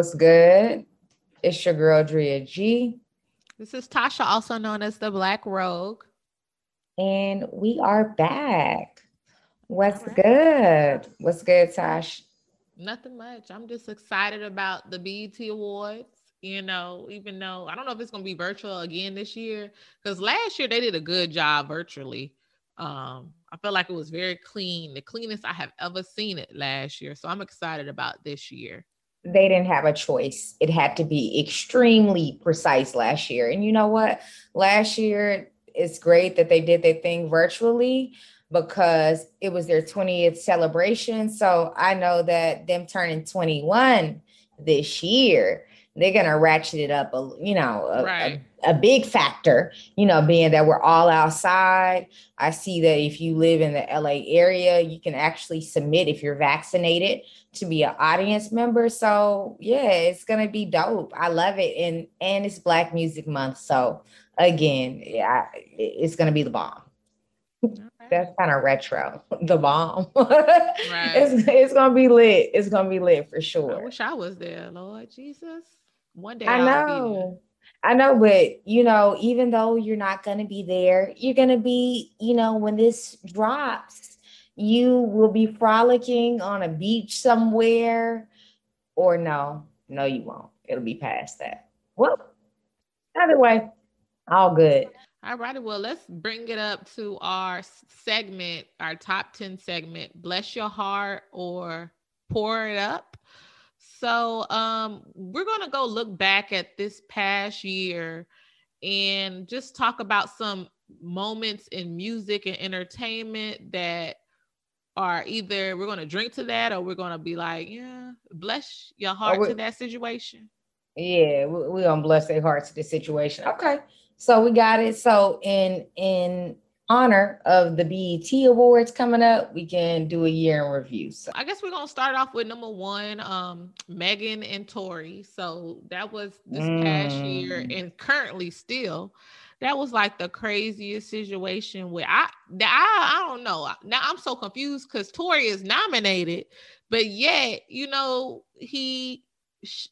What's good? It's your girl, Drea G. This is Tasha, also known as the Black Rogue. And we are back. What's good? What's good, Tash? Nothing much. I'm just excited about the BET Awards. You know, even though I don't know if it's going to be virtual again this year, because last year they did a good job virtually. I feel like it was very clean, the cleanest I have ever seen it last year. So I'm excited about this year. They didn't have a choice. It had to be extremely precise last year. And you know what? Last year, it's great that they did their thing virtually because it was their 20th celebration. So I know that them turning 21 this year, they're going to ratchet it up, a big factor, you know, being that we're all outside. I see that if you live in the LA area, you can actually submit if you're vaccinated to be an audience member. So yeah, it's going to be dope. I love it. And it's Black Music Month. So again, yeah, it's going to be the bomb. Okay. That's kind of retro. The bomb. Right. It's going to be lit. It's going to be lit for sure. I wish I was there, Lord Jesus. One day I'll be there. I know, but, you know, even though you're not going to be there, you're going to be, you know, when this drops, you will be frolicking on a beach somewhere. Or no, you won't. It'll be past that. Well, either way, all good. All right. Well, let's bring it up to our segment, our top 10 segment, Bless Your Heart or Pour It Up. So we're going to go look back at this past year and just talk about some moments in music and entertainment that are either we're going to drink to that or we're going to be like, yeah, bless your heart to that situation. Yeah, we're going to bless their hearts to the situation. Okay, so we got it. So in honor of the BET Awards coming up, we can do a year in review. So I guess we're going to start off with number one, Megan and Tory. So that was this past year and currently still, that was like the craziest situation where I don't know. Now I'm so confused because Tory is nominated, but yet, you know,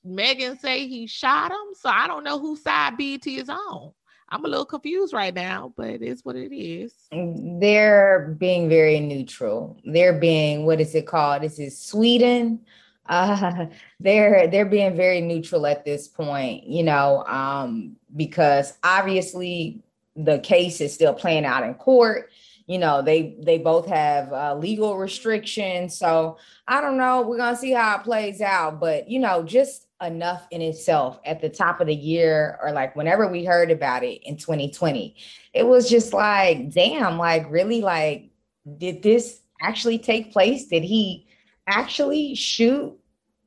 Megan say he shot him. So I don't know whose side BET is on. I'm a little confused right now, but it is what it is. They're being very neutral. They're being, what is it called? This is Sweden. They're being very neutral at this point, you know, because obviously the case is still playing out in court. You know, they both have legal restrictions. So I don't know. We're going to see how it plays out. But, you know, just enough in itself at the top of the year or like whenever we heard about it in 2020, it was just like, damn, like really, like, did this actually take place? Did he actually shoot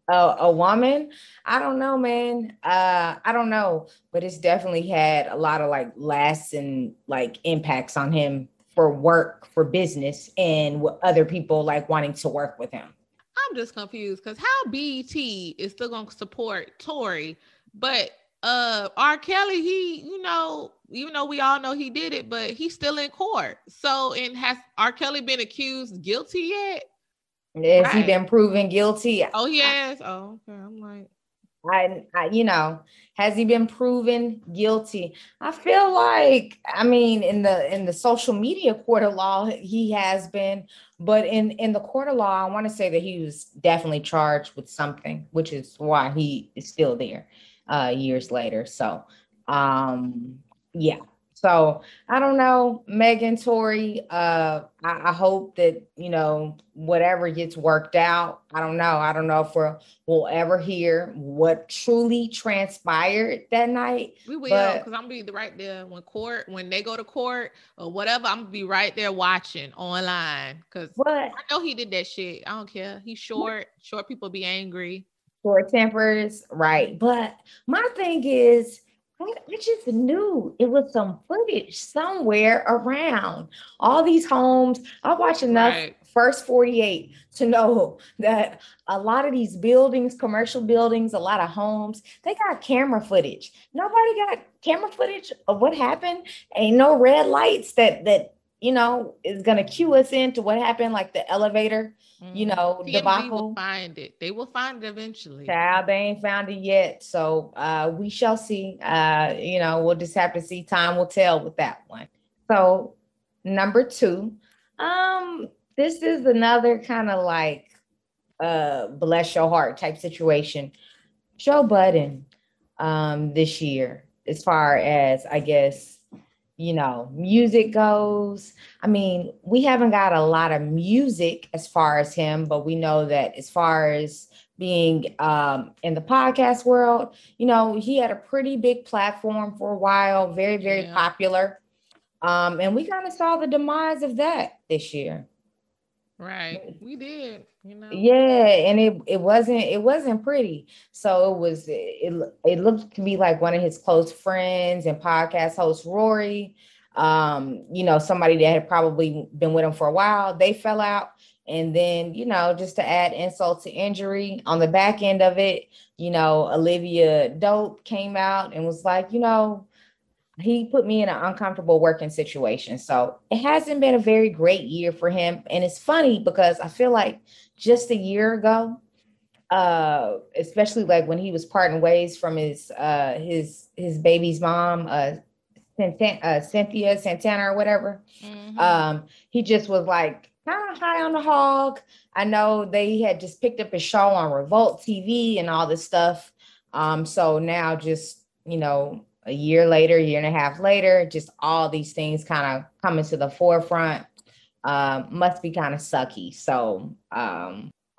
a woman? I don't know, man. I don't know, but it's definitely had a lot of like lasting like impacts on him for work, for business, and with other people like wanting to work with him. I'm just confused because how BET is still going to support Tory, but R. Kelly, he, you know, even though we all know he did it, but he's still in court. So, and has R. Kelly been accused guilty yet? Has he been proven guilty? Oh, yes. Oh, okay. I'm like... I, you know, has he been proven guilty? I feel like, I mean, in the social media court of law, he has been, but in the court of law, I want to say that he was definitely charged with something, which is why he is still there years later. So, yeah. So I don't know, Megan, Tory, I hope that, you know, whatever gets worked out. I don't know if we'll ever hear what truly transpired that night. We will, because I'm going to be right there when they go to court or whatever, I'm going to be right there watching online because I know he did that shit. I don't care. He's short. Short people be angry. Short tempers. Right. But my thing is, I just knew it was some footage somewhere around all these homes. I watch enough First 48 to know that a lot of these buildings, commercial buildings, a lot of homes, they got camera footage. Nobody got camera footage of what happened. Ain't no red lights that you know, is going to cue us into what happened, like the elevator, you know, debacle. Will find it. They will find it eventually. Child, they ain't found it yet. So we shall see. You know, we'll just have to see. Time will tell with that one. So number two, this is another kind of like bless your heart type situation. Joe Budden this year, as far as, I guess, you know, music goes. I mean, we haven't got a lot of music as far as him, but we know that as far as being in the podcast world, you know, he had a pretty big platform for a while, very, very popular. And we kind of saw the demise of that this year. Right. We did, you know. Yeah, and it wasn't pretty. So it looked to be like one of his close friends and podcast host Rory, you know, somebody that had probably been with him for a while. They fell out, and then, you know, just to add insult to injury on the back end of it, you know, Olivia Dope came out and was like, you know, he put me in an uncomfortable working situation. So it hasn't been a very great year for him. And it's funny because I feel like just a year ago, especially like when he was parting ways from his baby's mom, Cynthia Santana or whatever, he just was like kind of high on the hog. I know they had just picked up his show on Revolt TV and all this stuff. So now just, you know, a year later, year and a half later, just all these things kind of coming to the forefront, must be kind of sucky. So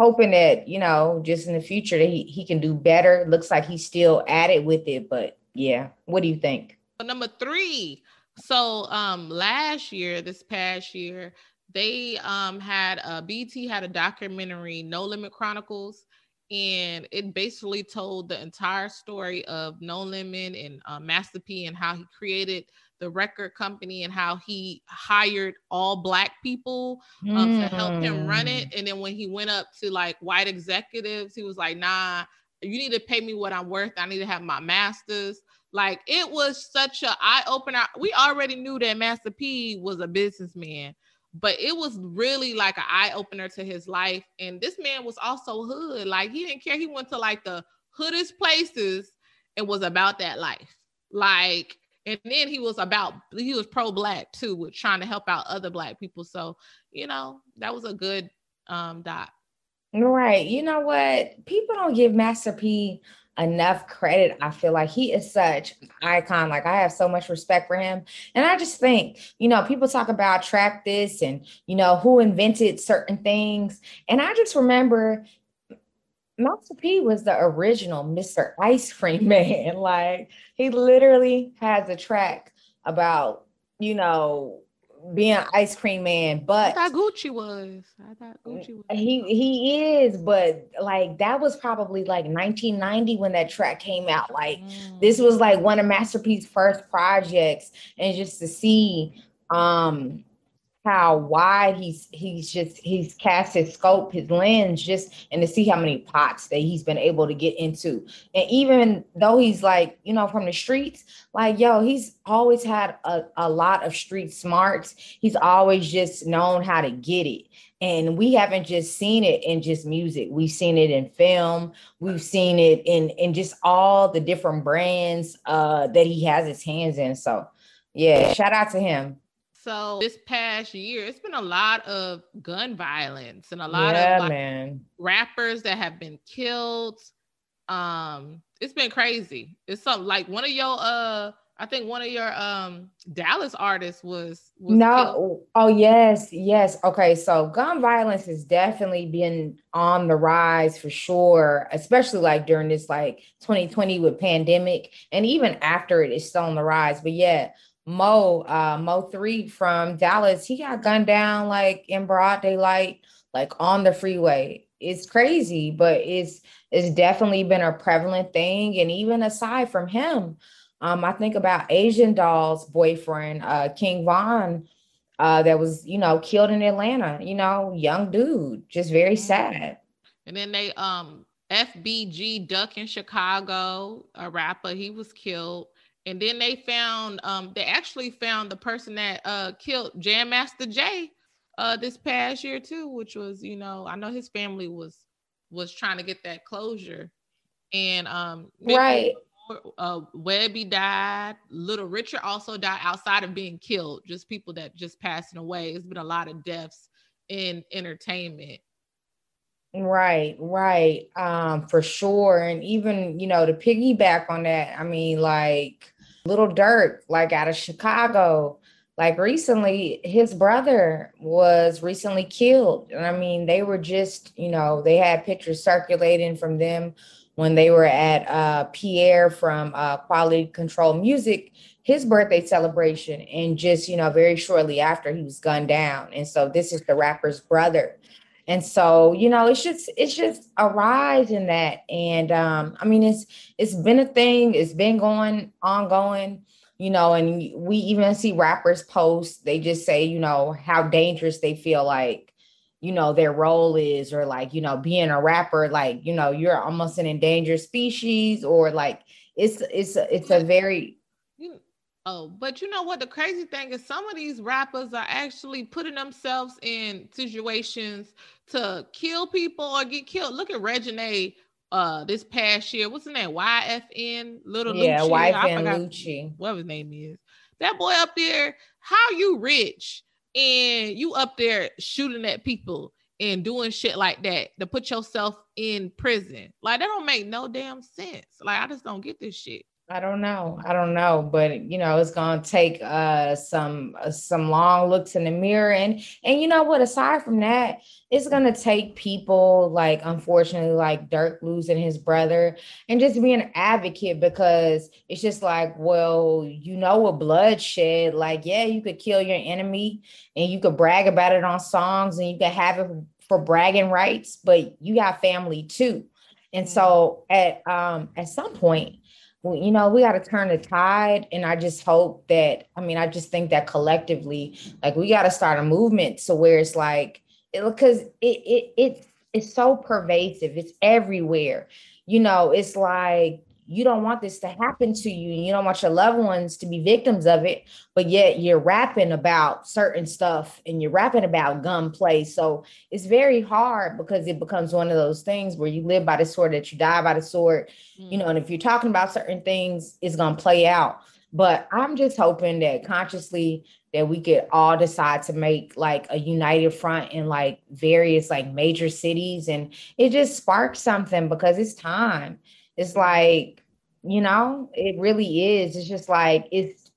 hoping that, you know, just in the future that he can do better. Looks like he's still at it with it. But yeah, what do you think? Number three. So this past year, they BET had a documentary, No Limit Chronicles. And it basically told the entire story of No Limit and Master P and how he created the record company and how he hired all Black people to help him run it. And then when he went up to like white executives, he was like, nah, you need to pay me what I'm worth. I need to have my masters. Like, it was such an eye-opener. We already knew that Master P was a businessman, but it was really like an eye-opener to his life. And this man was also hood. Like, he didn't care. He went to like the hoodest places and was about that life. Like, and then he was pro-Black too, with trying to help out other Black people. So, you know, that was a good doc. Right. You know what? People don't give Master P enough credit. I feel like he is such an icon. Like, I have so much respect for him. And I just think, you know, people talk about track this and, you know, who invented certain things. And I just remember Master P was the original Mr. Ice Cream Man. Like, he literally has a track about, you know, being an ice cream man, but I thought Gucci was. He is, but like that was probably like 1990 when that track came out. Like this was like one of Master P's first projects, and just to see how wide he's cast his scope, his lens, just and to see how many pots that he's been able to get into. And even though he's like, you know, from the streets, like, yo, he's always had a lot of street smarts. He's always just known how to get it. And we haven't just seen it in just music. We've seen it in film. We've seen it in just all the different brands that he has his hands in. So yeah, shout out to him. So this past year, it's been a lot of gun violence and a lot of like, rappers that have been killed. It's been crazy. It's something like one of your, I think one of your Dallas artists was no. Killed. Oh, yes. Okay, so gun violence has definitely been on the rise for sure, especially like during this like 2020 with pandemic, and even after it is still on the rise. But yeah. Mo 3 from Dallas, he got gunned down like in broad daylight, like on the freeway. It's crazy, but it's definitely been a prevalent thing. And even aside from him, I think about Asian Doll's boyfriend, King Von, that was, you know, killed in Atlanta, you know, young dude, just very sad. And then they FBG Duck in Chicago, a rapper, he was killed. And then they found, they actually found the person that killed Jam Master Jay this past year too, which was, you know, I know his family was trying to get that closure. And right. Webby died. Little Richard also died outside of being killed. Just people that just passing away. It's been a lot of deaths in entertainment. Right. For sure. And even, you know, to piggyback on that, I mean, like Lil Durk, like out of Chicago, like recently, his brother was recently killed. And I mean, they were just, you know, they had pictures circulating from them when they were at Pierre from Quality Control Music, his birthday celebration. And just, you know, very shortly after he was gunned down. And so this is the rapper's brother. And so, you know, it's just a rise in that. And I mean, it's been a thing. It's been ongoing, you know, and we even see rappers post. They just say, you know, how dangerous they feel like, you know, their role is, or like, you know, being a rapper, like, you know, you're almost an endangered species, or like it's a very. Oh, but you know what? The crazy thing is some of these rappers are actually putting themselves in situations to kill people or get killed. Look at Reginae this past year. What's his name? YFN Little Lucci. Yeah, YFN Lucci. Whatever his name is. That boy up there, how you rich and you up there shooting at people and doing shit like that to put yourself in prison? Like, that don't make no damn sense. Like, I just don't get this shit. I don't know. But, you know, it's going to take some long looks in the mirror. And you know what? Aside from that, it's going to take people like, unfortunately, like Durk losing his brother and just being an advocate, because it's just like, well, you know, with bloodshed, like, yeah, you could kill your enemy and you could brag about it on songs and you could have it for bragging rights. But you got family, too. And so at some point, you know, we got to turn the tide. And I just hope that, I mean, I just think that collectively, like, we got to start a movement to where it's like, because it's so pervasive. It's everywhere. You know, it's like, you don't want this to happen to you. You don't want your loved ones to be victims of it, but yet you're rapping about certain stuff and you're rapping about gunplay. So it's very hard, because it becomes one of those things where you live by the sword that you die by the sword, you know, and if you're talking about certain things, it's going to play out. But I'm just hoping that consciously that we could all decide to make like a united front in like various like major cities, and it just sparks something, because it's time. It's like, you know, it really is. It's just like it's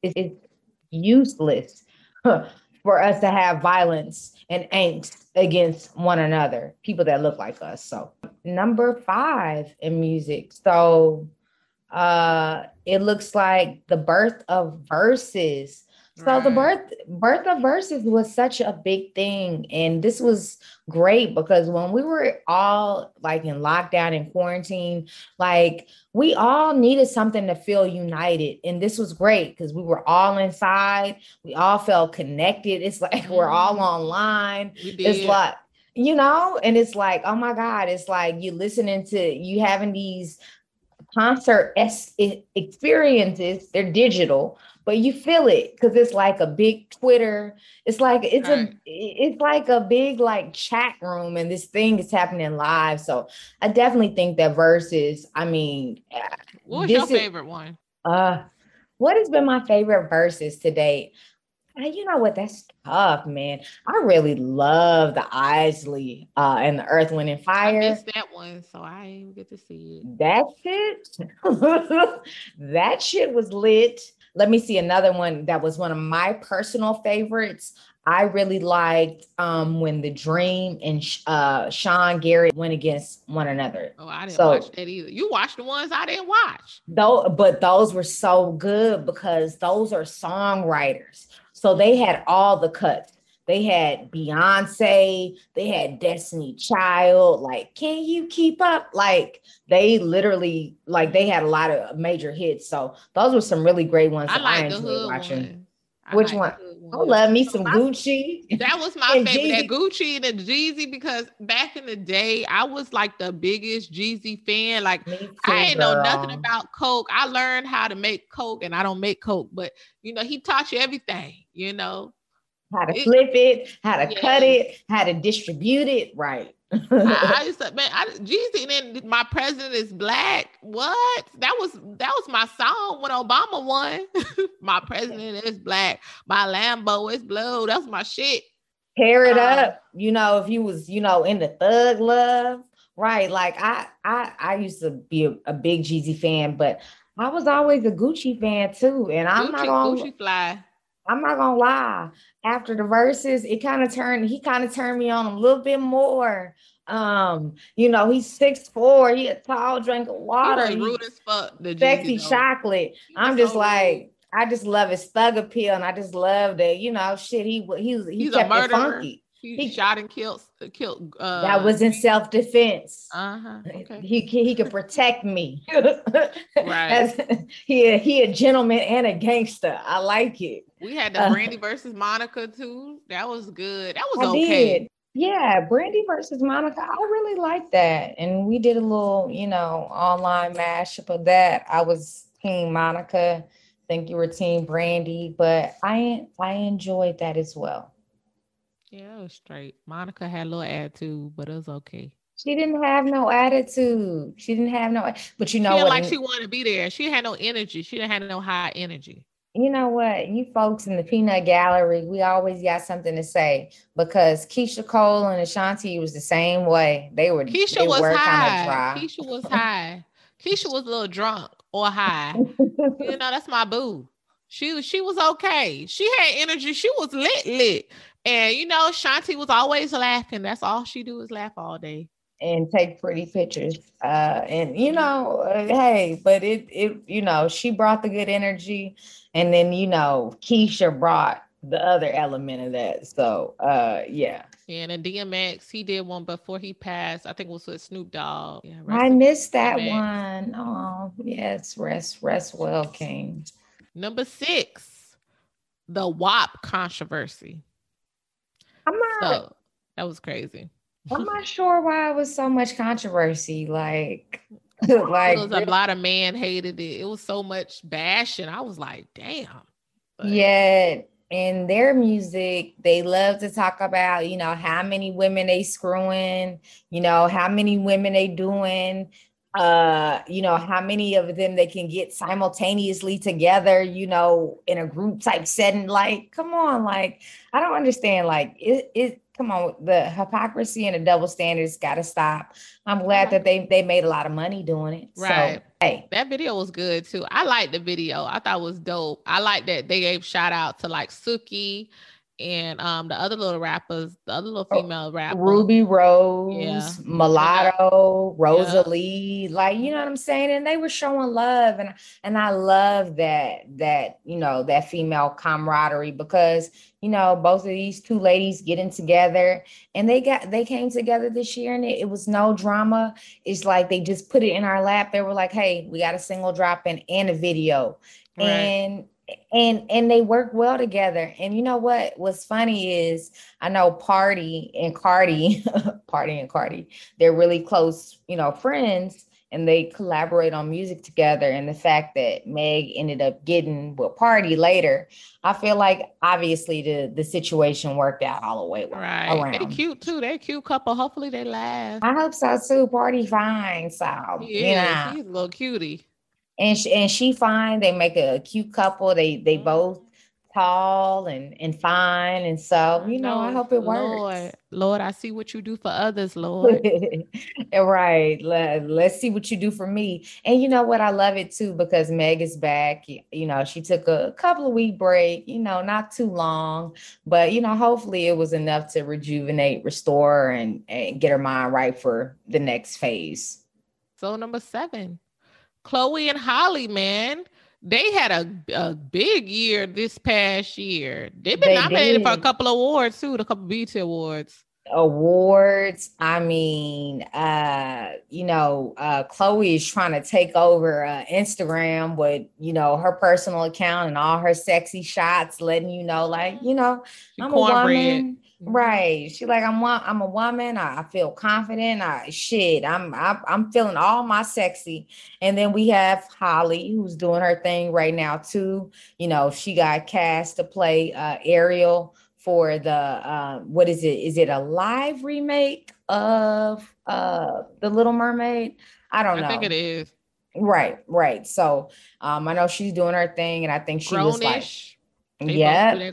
useless for us to have violence and angst against one another, people that look like us. So number 5 in music. So it looks like the birth of Verzuz. So right. The birth of Verzuz was such a big thing. And this was great, because when we were all like in lockdown and quarantine, like we all needed something to feel united. And this was great, because we were all inside. We all felt connected. It's like we're all online. It's like, you know, and it's like, oh my God, it's like you having these concert experiences. They're digital, but you feel it, because it's like a big Twitter. It's like it's like a big like chat room, and this thing is happening live. So I definitely think that Verzuz. I mean, what was your favorite one? What has been my favorite Verzuz to date? You know what? That's tough, man. I really love the Isley and the Earth, Wind, and Fire. I missed that one, so I didn't even get to see it. That shit was lit. Let me see another one that was one of my personal favorites. I really liked when The Dream and Sean Garrett went against one another. Oh, I didn't watch that either. You watched the ones I didn't watch. But those were so good, because those are songwriters. So they had all the cuts. They had Beyonce, they had Destiny Child. Like, can you keep up? Like, they literally, like, they had a lot of major hits. So those were some really great ones. I enjoyed watching. Which one? I love me some Gucci. That was my favorite. Jeezy. That Gucci and the Jeezy, because back in the day, I was like the biggest Jeezy fan. Like, too, I ain't know nothing about Coke. I learned how to make Coke, and I don't make Coke, but you know, he taught you everything, you know, how to flip it, how to cut it, how to distribute it. Right. I used to, man, Jeezy, and then My President Is Black. What? That was my song when Obama won. My President Is Black. My Lambo Is Blue. That's my shit. Tear it up. You know, if you was, you know, into thug love, right? Like I used to be a big Jeezy fan, but I was always a Gucci fan too. And I'm not gonna lie. After the verses, he kind of turned me on a little bit more. You know, he's 6'4", he a tall, drink of water. He was rude as fuck, the sexy chocolate. I'm just like, I just love his thug appeal, and I just love that, you know, shit. He's kept a murderer. It funky. He shot and killed. That was in self-defense. Uh-huh. Okay. He could protect me. Right. He a gentleman and a gangster. I like it. We had the Brandy versus Monica too. That was good. That was okay. Yeah, Brandy versus Monica. I really liked that. And we did a little, you know, online mashup of that. I was Team Monica. I think you were Team Brandy, but I enjoyed that as well. Yeah, it was straight. Monica had a little attitude, but it was okay. She didn't have no attitude. But you know what? She felt like she wanted to be there. She had no energy. She didn't have no high energy. You know what? You folks in the peanut gallery, we always got something to say, because Keyshia Cole and Ashanti was the same way. They were kind of dry. Keyshia was high. Keyshia was a little drunk or high. You know, that's my boo. She was okay. She had energy. She was lit. And, you know, Ashanti was always laughing. That's all she do is laugh all day. And take pretty pictures. And, you know, hey, but it you know, she brought the good energy. And then, you know, Keyshia brought the other element of that. So, yeah. Yeah, and then DMX, he did one before he passed. I think it was with Snoop Dogg. Yeah, I missed that one. Oh, yes. Rest well, King. Number 6, the WAP controversy. That was crazy. I'm not sure why it was so much controversy. Like it was a lot of men hated it. It was so much bashing. I was like, damn. But yeah, in their music, they love to talk about, you know, how many women they screwing, you know, how many women they doing, you know, how many of them they can get simultaneously together, you know, in a group type setting. Like, come on, like, I don't understand. Like, come on, the hypocrisy and the double standards got to stop. I'm glad that they made a lot of money doing it. Right. So, hey, that video was good too. I liked the video. I thought it was dope. I like that they gave shout out to like Suki and the other little female rapper, Ruby Rose, Mulatto, Rosalie, like, you know what I'm saying? And they were showing love, and I love that you know, that female camaraderie, because you know, both of these two ladies getting together, and they came together this year, and it was no drama. It's like they just put it in our lap. They were like, hey, we got a single dropping and a video, right. And they work well together. And you know what's funny is, I know Party and Cardi, they're really close, you know, friends, and they collaborate on music together. And the fact that Meg ended up getting with Party later, I feel like obviously the situation worked out all the way around. They're cute too. They're a cute couple. Hopefully they last. I hope so too. Party fine. So yeah, she's a little cutie. And she fine. They make a cute couple. They both tall and fine. And so, you know, I hope it works. Lord, I see what you do for others, Lord. Right. Let's see what you do for me. And you know what? I love it too, because Meg is back. You know, she took a couple of week break, you know, not too long, but you know, hopefully it was enough to rejuvenate, restore, and get her mind right for the next phase. So number 7. Chlöe and Halle, man, they had a big year this past year. They've been nominated for a couple of awards too, a couple BET Awards. awards, I mean, Chlöe is trying to take over Instagram with, you know, her personal account and all her sexy shots, letting you know, like, you know, I'm a woman. Right. She like, I'm a woman. I feel confident. I'm feeling all my sexy. And then we have Halle, who's doing her thing right now too. You know, she got cast to play Ariel for the, what is it? Is it a live remake of The Little Mermaid? I don't know. I think it is. Right. So I know she's doing her thing, and I think she was like, yeah, I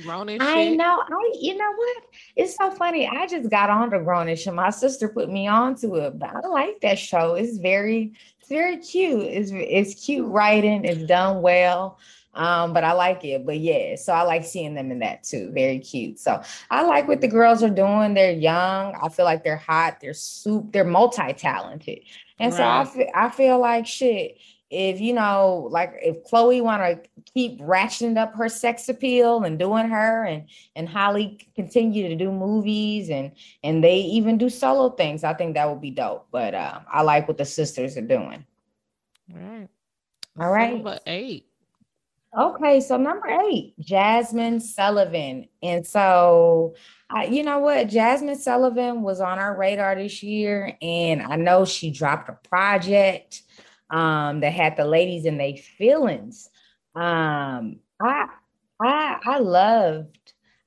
know. You know what? It's so funny. I just got on to Grownish, and my sister put me on to it. But I like that show. It's very cute. It's cute writing. It's done well. But I like it. But yeah, so I like seeing them in that too. Very cute. So I like what the girls are doing. They're young. I feel like they're hot. They're multi-talented. And so I feel like shit. If, you know, like if Chlöe want to keep ratcheting up her sex appeal and doing her, and Halle continue to do movies and they even do solo things, I think that would be dope. But I like what the sisters are doing. All right. Number 8. Okay, so number 8, Jazmine Sullivan. And so, you know what? Jazmine Sullivan was on our radar this year, and I know she dropped a project that had the ladies in their feelings. I loved,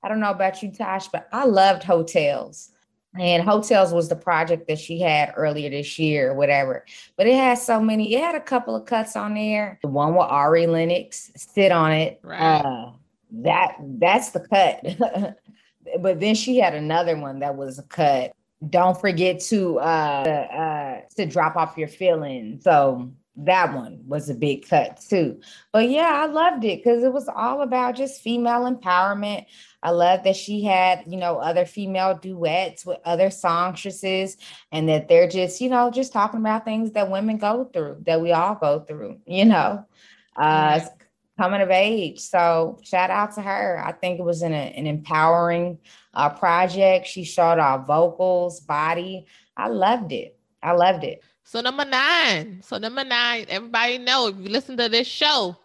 I don't know about you, Tosh, but I loved Hotels. And Hotels was the project that she had earlier this year, whatever. But it had a couple of cuts on there. The one with Ari Lennox, Sit On It. Right. That's the cut. But then she had another one that was a cut. Don't forget to drop off your feelings. So that one was a big cut too. But yeah, I loved it because it was all about just female empowerment. I love that she had, you know, other female duets with other songstresses, and that they're just, you know, just talking about things that women go through, that we all go through, you know, coming of age. So shout out to her. I think it was an empowering project. She showed off vocals, body. I loved it. So number 9, everybody know, if you listen to this show,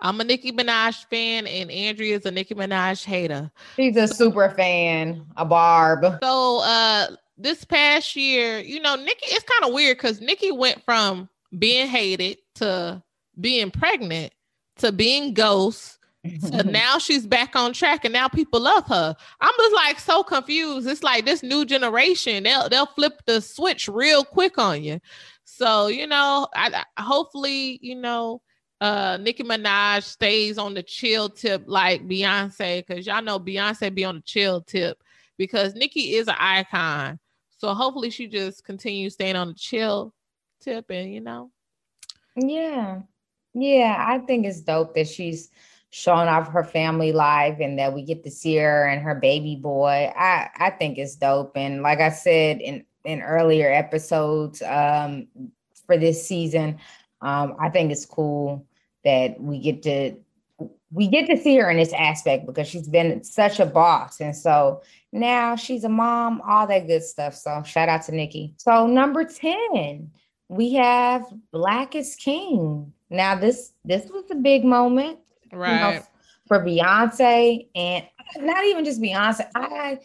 I'm a Nicki Minaj fan, and Andrea's a Nicki Minaj hater. She's a super fan, a barb. So this past year, you know, Nicki, it's kind of weird because Nicki went from being hated to being pregnant to being ghost. So now she's back on track, and now people love her. I'm just like so confused. It's like this new generation, they'll flip the switch real quick on you. So, you know, I hopefully, you know, Nicki Minaj stays on the chill tip like Beyonce, because y'all know Beyonce be on the chill tip because Nicki is an icon. So hopefully she just continues staying on the chill tip, and you know. Yeah, I think it's dope that she's showing off her family life and that we get to see her and her baby boy. I think it's dope. And like I said in earlier episodes for this season, I think it's cool that we get to see her in this aspect because she's been such a boss. And so now she's a mom, all that good stuff. So shout out to Nicki. So number 10, we have Black is King. Now this was a big moment. Right. You know, for Beyonce, and not even just Beyonce, I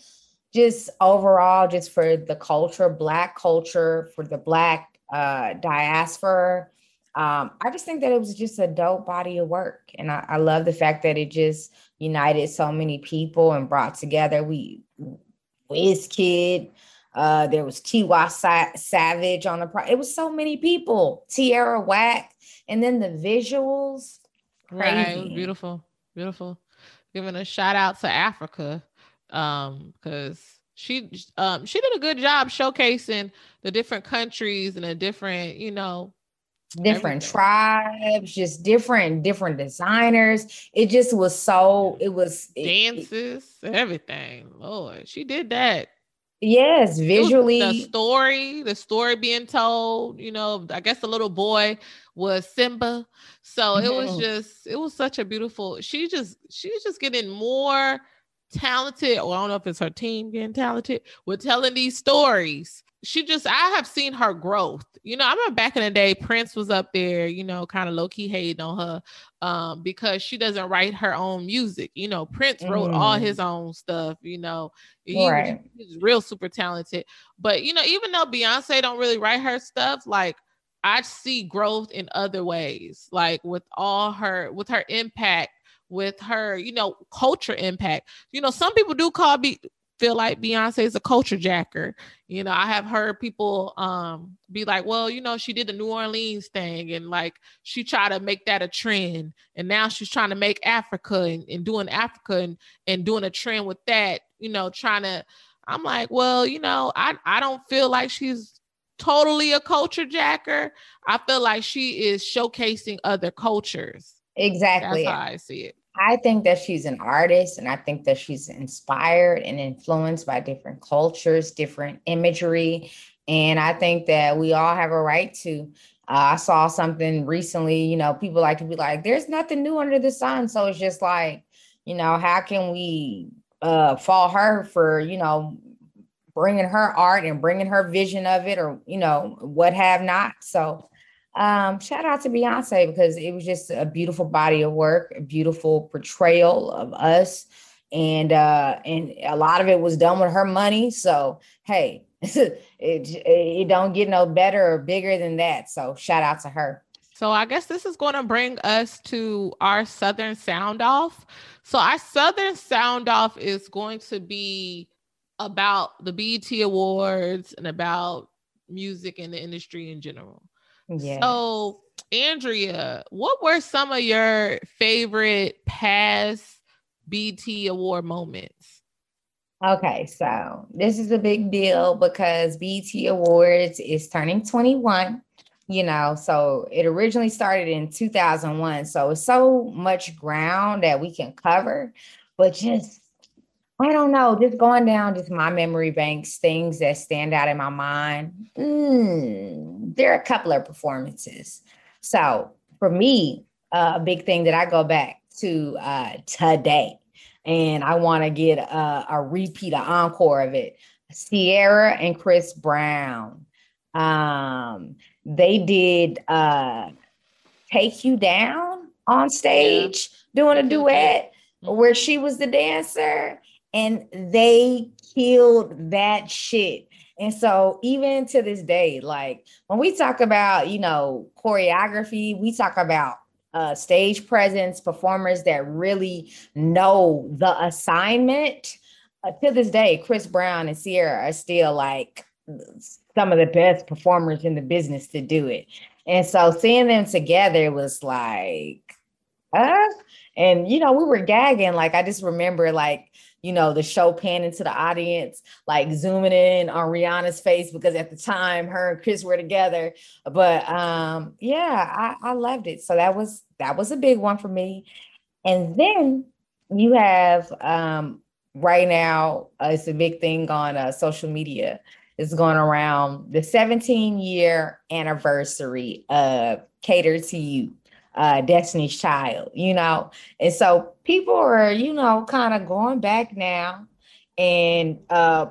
just overall, just for the culture, Black culture, for the Black diaspora, I just think that it was just a dope body of work. And I love the fact that it just united so many people and brought together Wizkid, there was T.Y. Savage on the it was so many people, Tierra Whack, and then the visuals. Crazy. Right, beautiful. Giving a shout out to Africa, because she did a good job showcasing the different countries and the different, you know, different everything. Tribes, just different designers. It just was so dances, everything. Lord, she did that. Yes, visually. The story being told, you know, I guess the little boy was Simba. So it was such a beautiful, she's just getting more talented, or I don't know if it's her team getting talented, with telling these stories. I have seen her growth. You know, I remember back in the day, Prince was up there, you know, kind of low-key hating on her because she doesn't write her own music. You know, Prince wrote all his own stuff, you know. He's real super talented. But, you know, even though Beyonce don't really write her stuff, like, I see growth in other ways, like with her impact, with her, you know, culture impact. You know, some people do feel like Beyonce is a culture jacker. You know, I have heard people be like, well, you know, she did the New Orleans thing and like she tried to make that a trend. And now she's trying to make Africa and doing Africa and doing a trend with that, you know, I'm like, well, you know, I don't feel like she's totally a culture jacker. I feel like she is showcasing other cultures. Exactly. That's how I see it. I think that she's an artist, and I think that she's inspired and influenced by different cultures, different imagery. And I think that we all have a right to. I saw something recently, you know, people like to be like, there's nothing new under the sun. So it's just like, you know, how can we fault her for, you know, bringing her art and bringing her vision of it, or, you know, what have not. So shout out to Beyonce, because it was just a beautiful body of work, a beautiful portrayal of us. And a lot of it was done with her money. So, hey, it don't get no better or bigger than that. So shout out to her. So I guess this is going to bring us to our Southern Sound Off. So our Southern Sound Off is going to be about the BET Awards and about music and the industry in general. Yeah. So, Andrea, what were some of your favorite past BET Award moments? Okay, so this is a big deal because BET Awards is turning 21, you know, so it originally started in 2001. So it's so much ground that we can cover, but just, I don't know, just going down just my memory banks, things that stand out in my mind. There are a couple of performances. So for me, a big thing that I go back to today, and I want to get a repeat, an encore of it. Sierra and Chris Brown. They did Take You Down on stage, doing a duet where she was the dancer. And they killed that shit. And so even to this day, like when we talk about, you know, choreography, we talk about stage presence, performers that really know the assignment. To this day, Chris Brown and Sierra are still like some of the best performers in the business to do it. And so seeing them together was like, and, you know, we were gagging. Like, I just remember like, you know, the show panning to the audience, like zooming in on Rihanna's face, because at the time her and Chris were together. But I loved it. So that was a big one for me. And then you have right now, it's a big thing on social media. It's going around the 17-year anniversary of Cater to You. Destiny Child, you know, and so people are, you know, kind of going back now and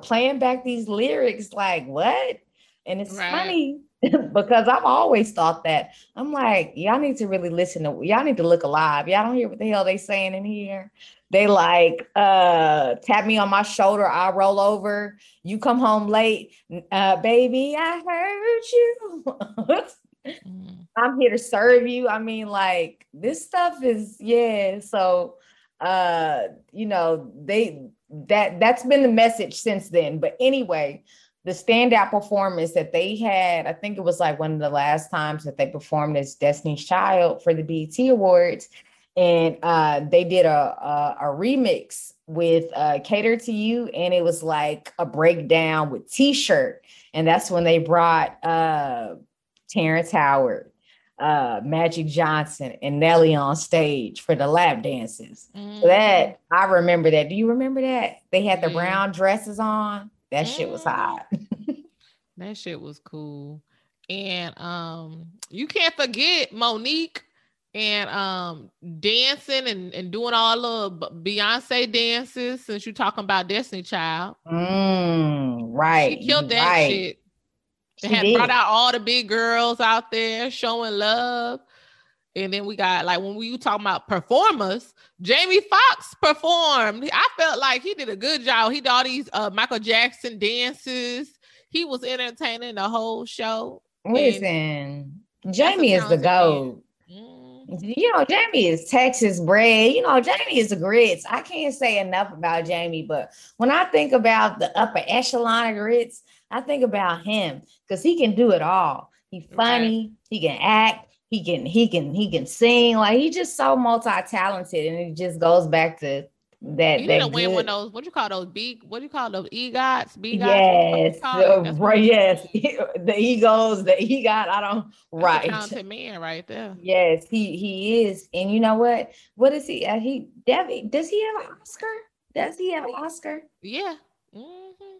playing back these lyrics like, what? And it's funny because I've always thought that. I'm like, y'all need to really listen to, y'all need to look alive. Y'all don't hear what the hell they saying in here. They like, tap me on my shoulder, I roll over, you come home late, baby, I heard you. I'm here to serve you. I mean, like, this stuff is, So, you know, that's been the message since then. But anyway, the standout performance that they had, I think it was like one of the last times that they performed as Destiny's Child for the BET Awards. And they did a remix with Cater to You. And it was like a breakdown with T-shirt. And that's when they brought, Terrence Howard, Magic Johnson, and Nelly on stage for the lap dances. So that, I remember that. Do you remember that? They had the brown dresses on. That shit was hot. That shit was cool. And you can't forget Monique and dancing and doing all the Beyonce dances, since you're talking about Destiny Child. Right. She killed that shit. She had brought out all the big girls out there showing love. And then we got, like, when we talking about performers, Jamie Foxx performed. I felt like he did a good job. He did all these Michael Jackson dances. He was entertaining the whole show. Listen, and Jamie is the GOAT. You know, Jamie is Texas bred. You know, Jamie is the grits. I can't say enough about Jamie, but when I think about the upper echelon of grits, I think about him because he can do it all. He's funny. Right. He can act. He can sing. Like, he's just so multi-talented, and it just goes back to that. You didn't win with those. What do you call those? EGOTs? B-gots? Yes. Yes. The egos, the EGOT. That's a talented man right there. Yes, he is. And you know what? What is he? Does he have an Oscar? Yeah. Mm-hmm.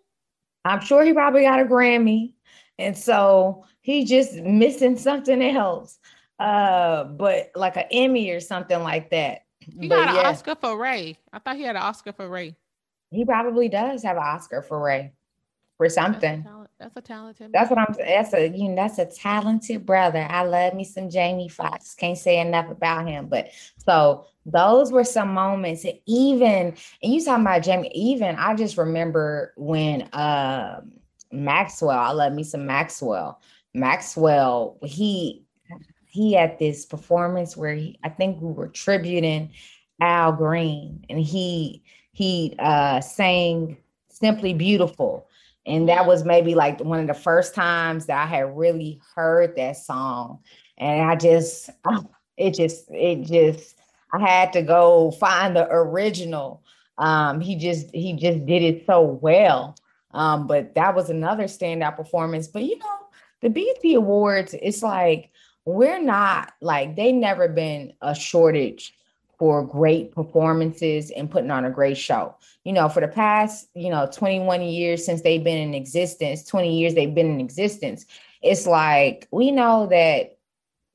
I'm sure he probably got a Grammy, and so he's just missing something else. But like an Emmy or something like that. He got an Oscar for Ray. I thought he had an Oscar for Ray. He probably does have an Oscar for Ray for something. That's a talented. That's a talented brother. I love me some Jamie Foxx. Can't say enough about him. But so those were some moments. And you talking about Jamie? Even I just remember when Maxwell. I love me some Maxwell. Maxwell. He had this performance where I think we were tributing Al Green, and he sang Simply Beautiful. And that was maybe like one of the first times that I had really heard that song. And I had to go find the original. He just did it so well. But that was another standout performance. But you know, the BET Awards, it's like, we're not like, they never been a shortage for great performances and putting on a great show. You know, for the past, 21 years since they've been in existence, 20 years they've been in existence. It's like, we know that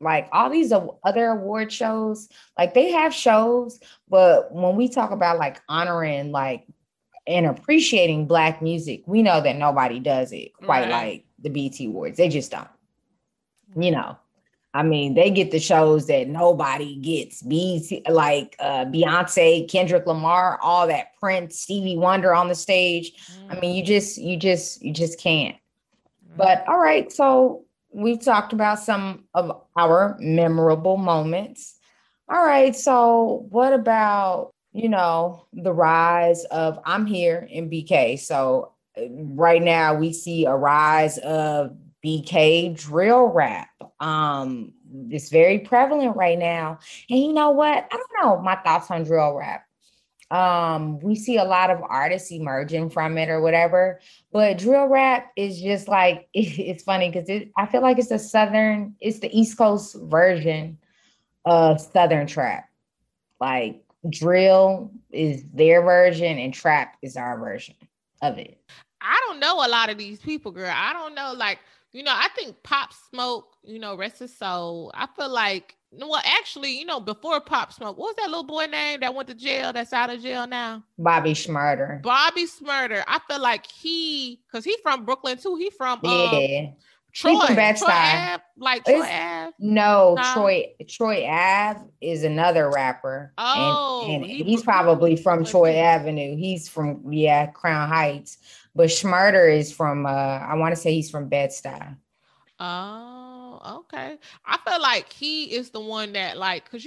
like all these other award shows, like they have shows, but when we talk about like honoring like and appreciating Black music, we know that nobody does it quite like the BET Awards. They just don't, I mean, they get the shows that nobody gets. Beyonce, Kendrick Lamar, all that, Prince, Stevie Wonder on the stage. I mean, you just can't. But all right, so we've talked about some of our memorable moments. All right, so what about, the rise of I'm Here in BK? So right now we see a rise of BK drill rap. It's very prevalent right now. And you know what? I don't know my thoughts on drill rap. We see a lot of artists emerging from it or whatever, but drill rap is just like, it's funny because I feel like it's the East Coast version of Southern trap. Like drill is their version and trap is our version of it. I don't know a lot of these people, girl. I don't know, like, I think Pop Smoke, rest his soul. I feel like, before Pop Smoke, what was that little boy name that went to jail, that's out of jail now? Bobby Shmurda. I feel like because he's from Brooklyn too. He's from Troy. Troy Ave is another rapper. Oh, and he's probably from Troy Avenue. He's from Crown Heights. But Schmurder is from, I want to say he's from Bed-Stuy. Oh, okay. I feel like he is the one that because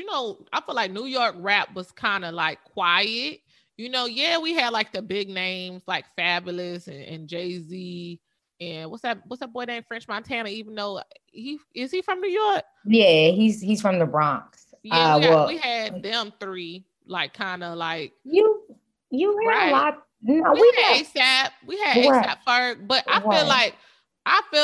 I feel like New York rap was kind of like quiet. We had like the big names like Fabulous and Jay-Z. And what's that boy named French Montana, even though is he from New York? Yeah, he's from the Bronx. Yeah, we had them three like kind of like. You had a lot. No, we had ASAP Ferg, but I feel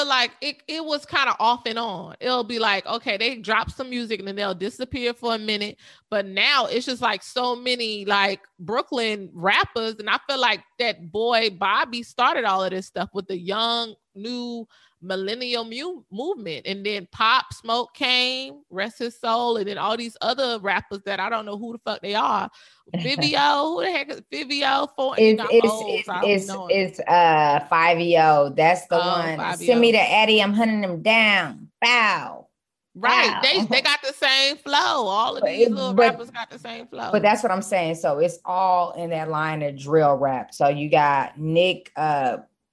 like it was kind of off and on. It'll be like, okay, they drop some music and then they'll disappear for a minute, But now it's just like so many like Brooklyn rappers. And I feel like that boy Bobby started all of this stuff with the young new millennial movement. And then Pop Smoke came, rest his soul. And then all these other rappers that I don't know who the fuck they are. Fivio, who the heck is Fivio? It's Fivio. That's the one. Fivio. Send me the Eddie. I'm hunting them down. Bow. Right, wow. They got the same flow. All of these rappers got the same flow. But that's what I'm saying. So it's all in that line of drill rap. So you got Nick,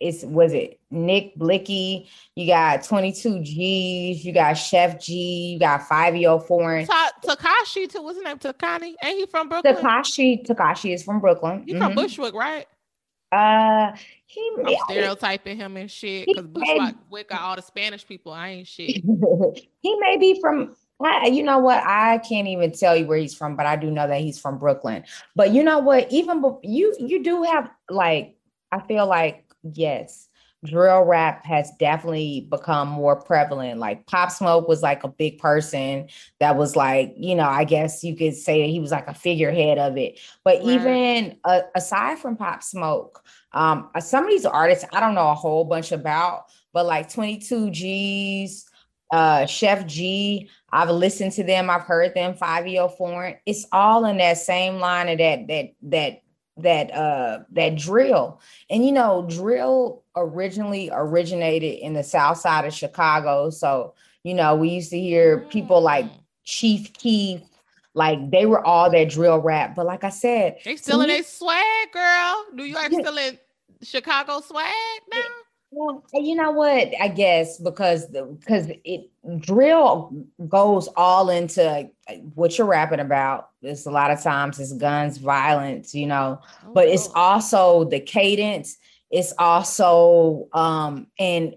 Nick Blicky? You got 22 G's. You got Chef G. You got 504. Takashi too. What's his name? Takani. Ain't he from Brooklyn? Takashi is from Brooklyn. He's from Bushwick, right? I'm stereotyping him and shit because Bushwick got all the Spanish people. I ain't shit. He may be from, you know what? I can't even tell you where he's from, but I do know that he's from Brooklyn. But you know what? Even you do have like, I feel like, yes, drill rap has definitely become more prevalent. Like Pop Smoke was like a big person that was like, you know, I guess you could say that he was like a figurehead of it. But even aside from Pop Smoke, some of these artists, I don't know a whole bunch about, but like 22 G's, Chef G, I've listened to them. I've heard them. 504. It's all in that same line of that drill. And, you know, drill originally originated in the South Side of Chicago. So, you know, we used to hear people like Chief Keef, like they were all that drill rap. But like I said, they still in their swag, girl. New York still in Chicago swag now. Well, you know what? I guess because it drill goes all into what you're rapping about. It's a lot of times it's guns, violence, you know, but it's also the cadence. It's also they're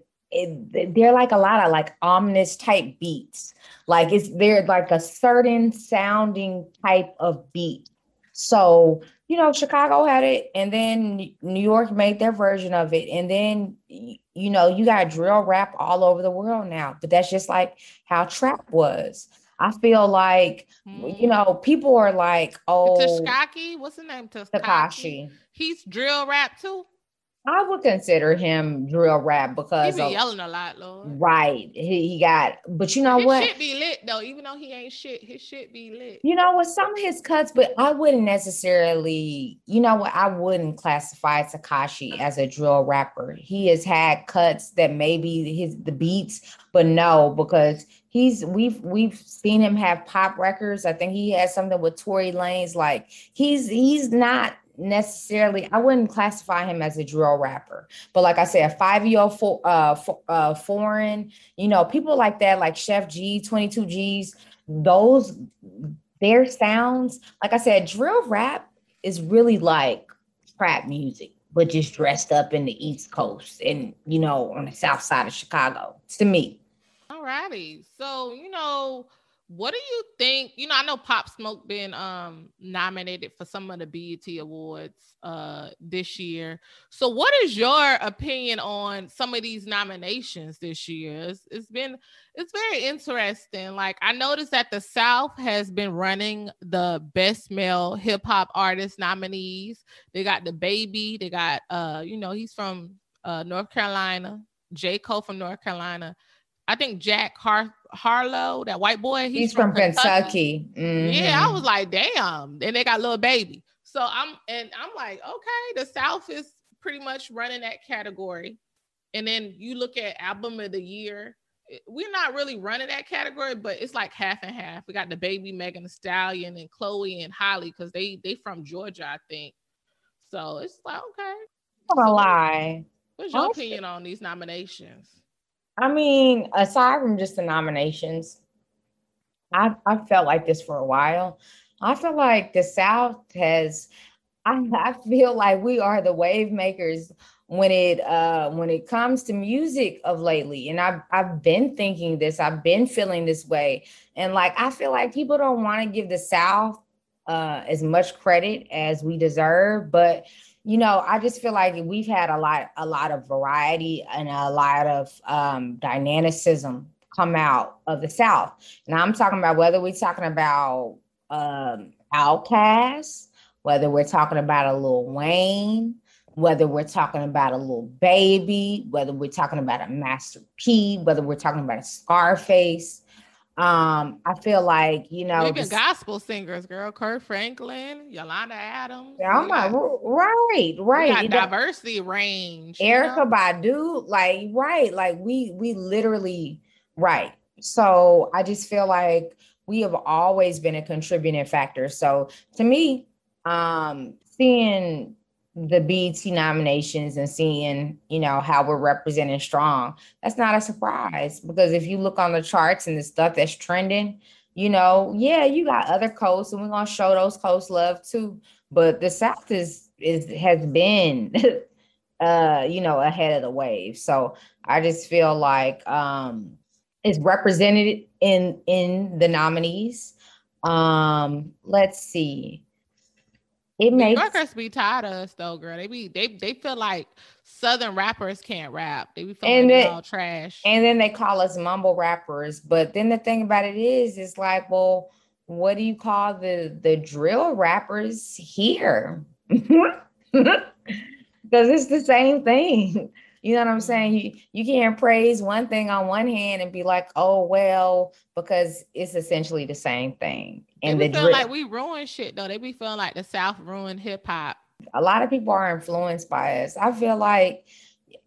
like a lot of like ominous type beats. Like they're like a certain sounding type of beat. So, you know, Chicago had it, and then New York made their version of it. And then, you know, you got drill rap all over the world now, but that's just like how trap was. I feel like, you know, people are like, oh. Takashi, what's the name? Takashi. He's drill rap too? I would consider him drill rap because he be yelling a lot, Lord. Right. He got, but you know what? His shit be lit though, even though he ain't shit, his shit be lit. You know what? Some of his cuts, but I wouldn't necessarily, you know what? I wouldn't classify Takashi as a drill rapper. He has had cuts that maybe the beats, but no, because we've seen him have pop records. I think he has something with Tory Lanez. Like he's not necessarily, I wouldn't classify him as a drill rapper, but like I said, 504 foreign, you know, people like that, like Chef G, 22 G's, those, their sounds, like I said, drill rap is really like trap music, but just dressed up in the East Coast and, you know, on the South Side of Chicago, to me. All righty. So, you know, what do you think? You know, I know Pop Smoke been nominated for some of the BET Awards this year. So what is your opinion on some of these nominations this year? It's very interesting. Like, I noticed that the South has been running the best male hip hop artist nominees. They got the Baby. They got, you know, he's from North Carolina. J. Cole from North Carolina. I think Jack Harlow, that white boy, he's from Kentucky. Mm-hmm. Yeah, I was like, damn. And they got Lil Baby. So I'm like, okay, the South is pretty much running that category. And then you look at album of the year. We're not really running that category, but it's like half and half. We got the Baby, Megan Thee Stallion, and Chlöe and Halle, because they from Georgia, I think. So it's like, okay. I'm gonna lie. What's your opinion on these nominations? I mean, aside from just the nominations, I felt like this for a while. I feel like the South has, I feel like we are the wave makers when it comes to music of lately. And I've been thinking this, I've been feeling this way. And like, I feel like people don't want to give the South as much credit as we deserve, but you know, I just feel like we've had a lot of variety and a lot of dynamicism come out of the South. And I'm talking about whether we're talking about Outkast, whether we're talking about a Lil Wayne, whether we're talking about a Lil Baby, whether we're talking about a Master P, whether we're talking about a Scarface. I feel like, you know, even gospel singers, girl, Kirk Franklin, Yolanda Adams. Right. You got diversity, range. Erykah Badu, we literally, right. So I just feel like we have always been a contributing factor. So to me, seeing the BET nominations and seeing, you know, how we're representing strong, that's not a surprise, because if you look on the charts and the stuff that's trending, you know, yeah, you got other coasts and we're going to show those coasts love too, but the South has been, you know, ahead of the wave. So I just feel like it's represented in the nominees. Let's see. It makes Yorkers be tired of us though, girl. They feel like Southern rappers can't rap. They be feeling like all trash. And then they call us mumble rappers. But then the thing about it is, it's like, well, what do you call the drill rappers here? Because it's the same thing. You know what I'm saying? You can't praise one thing on one hand and be like, oh, well, because it's essentially the same thing. And they feel like we ruin shit, though. They be feeling like the South ruined hip-hop. A lot of people are influenced by us. I feel like,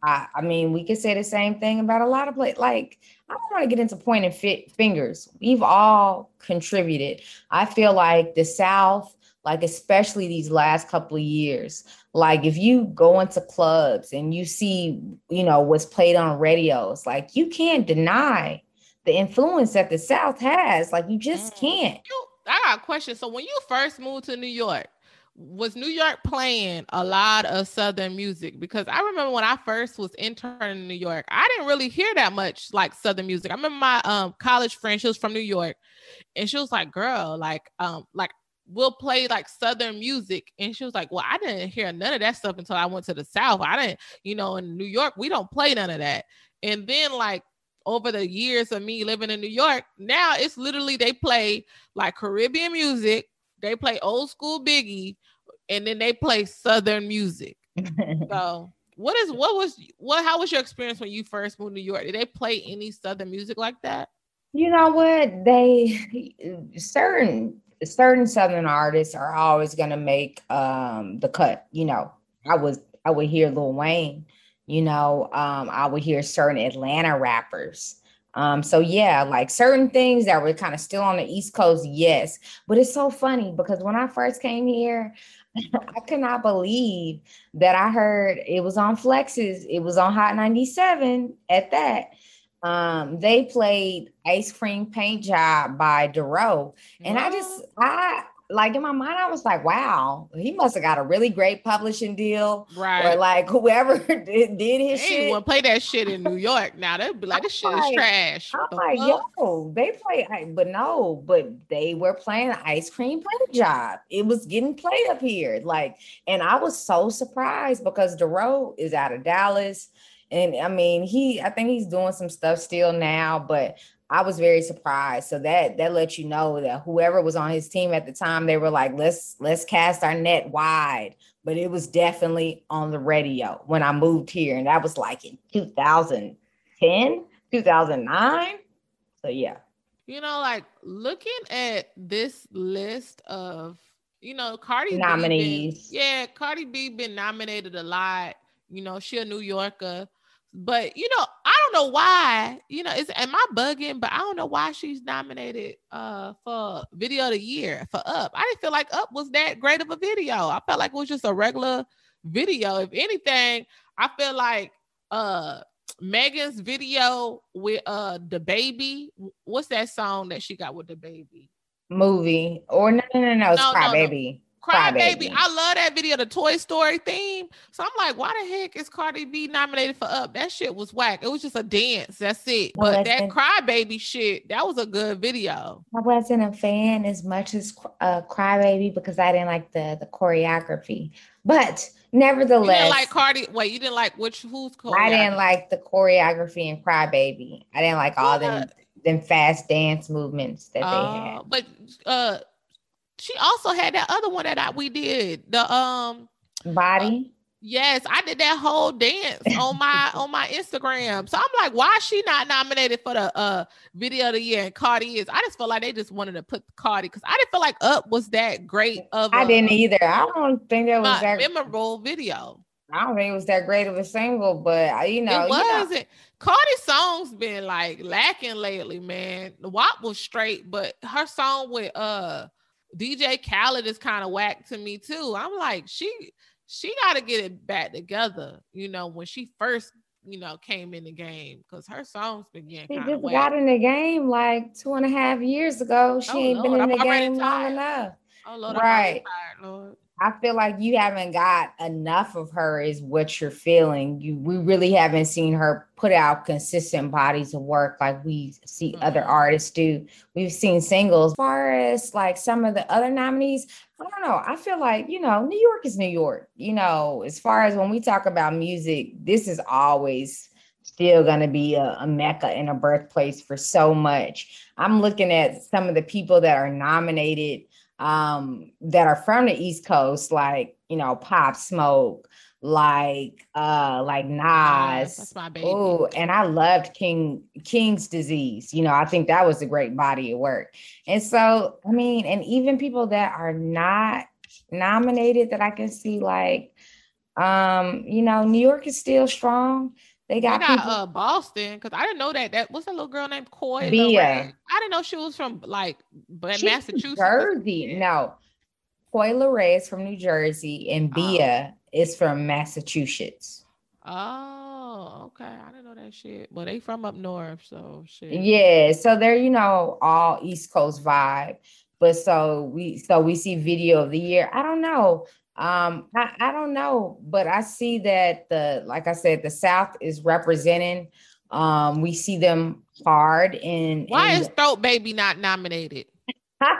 I mean, we could say the same thing about a lot of places. Like, I don't want to get into pointing fingers. We've all contributed. I feel like the South, like especially these last couple of years, like if you go into clubs and you see, you know, what's played on radios, like you can't deny the influence that the South has. Like you just can't. I got a question. So when you first moved to New York, was New York playing a lot of Southern music? Because I remember when I first was interning in New York, I didn't really hear that much like Southern music. I remember my college friend, she was from New York, and she was like, girl, like we'll play like Southern music. And she was like, well, I didn't hear none of that stuff until I went to the South. I didn't, you know, in New York, we don't play none of that. And then like over the years of me living in New York, now it's literally, they play like Caribbean music. They play old school Biggie, and then they play Southern music. So how was your experience when you first moved to New York? Did they play any Southern music like that? You know what? Certain Southern artists are always going to make the cut. You know, I would hear Lil Wayne, you know, I would hear certain Atlanta rappers. So yeah, like certain things that were kind of still on the East Coast. Yes. But it's so funny because when I first came here, I could not believe that I heard it was on Flex's. It was on Hot 97 at that. They played Ice Cream Paint Job by Dero. And wow. I like in my mind, I was like, wow, he must have got a really great publishing deal. Right. Or like whoever did his shit. Anyone play that shit in New York now, they'd be like, this shit is trash. I'm like, yo, they play, but they were playing Ice Cream Paint Job. It was getting played up here. Like, and I was so surprised because Dero is out of Dallas. And I mean, I think he's doing some stuff still now, but I was very surprised. So that lets you know that whoever was on his team at the time, they were like, let's cast our net wide. But it was definitely on the radio when I moved here. And that was like in 2010, 2009. So, yeah. You know, like looking at this list of, you know, Cardi nominees. Cardi B been nominated a lot. You know, she a New Yorker. But, you know, I don't know why, you know, am I bugging? But I don't know why she's nominated for Video of the Year for Up. I didn't feel like Up was that great of a video. I felt like it was just a regular video. If anything, I feel like Megan's video with DaBaby. What's that song that she got with DaBaby? Movie. Or no, it's Cry Baby. Cry Baby. I love that video, the Toy Story theme. So I'm like, why the heck is Cardi B nominated for Up? That shit was whack. It was just a dance. That's it. But that Cry Baby shit, that was a good video. I wasn't a fan as much as Cry Baby because I didn't like the choreography. But nevertheless, you didn't like Cardi. Wait, you didn't like who's choreography? I didn't like the choreography in Cry Baby. I didn't like all them fast dance movements that they had. But She also had that other one that we did, the body. Yes, I did that whole dance on my Instagram. So I'm like, why is she not nominated for the video of the year? And Cardi is. I just feel like they just wanted to put Cardi, because I didn't feel like Up was that great of. I didn't either. I don't think that was that memorable video. I don't think it was that great of a single, but it wasn't. You know. Cardi's songs been like lacking lately, man. The WAP was straight, but her song with DJ Khaled is kind of whack to me too. I'm like, she got to get it back together, when she first, came in the game, because her songs began. She just got in the game like 2.5 years ago. She ain't been in the game long enough. Oh, Lord, right. I'm tired, Lord. I feel like you haven't got enough of her is what you're feeling. We really haven't seen her put out consistent bodies of work like we see other artists do. We've seen singles. As far as like some of the other nominees, I don't know. I feel like, New York is New York. As far as when we talk about music, this is always still going to be a mecca and a birthplace for so much. I'm looking at some of the people that are nominated that are from the East Coast, like, Pop Smoke, like Nas. That's my baby. Ooh, and I loved King's Disease. I think that was a great body of work. And so, and even people that are not nominated that I can see, like, New York is still strong. They got people. Boston, because I didn't know that what's that little girl named Koi? Bea. I didn't know she was from Massachusetts. New Jersey. No. Koi Leray is from New Jersey and Bea is from Massachusetts. Oh, okay. I didn't know that shit. Well, they from up north, so shit. Yeah, so they're, all East Coast vibe. But so we see video of the year. I don't know. I don't know, but I see that like I said, the South is representing. We see them hard. And why is Throat Baby not nominated? I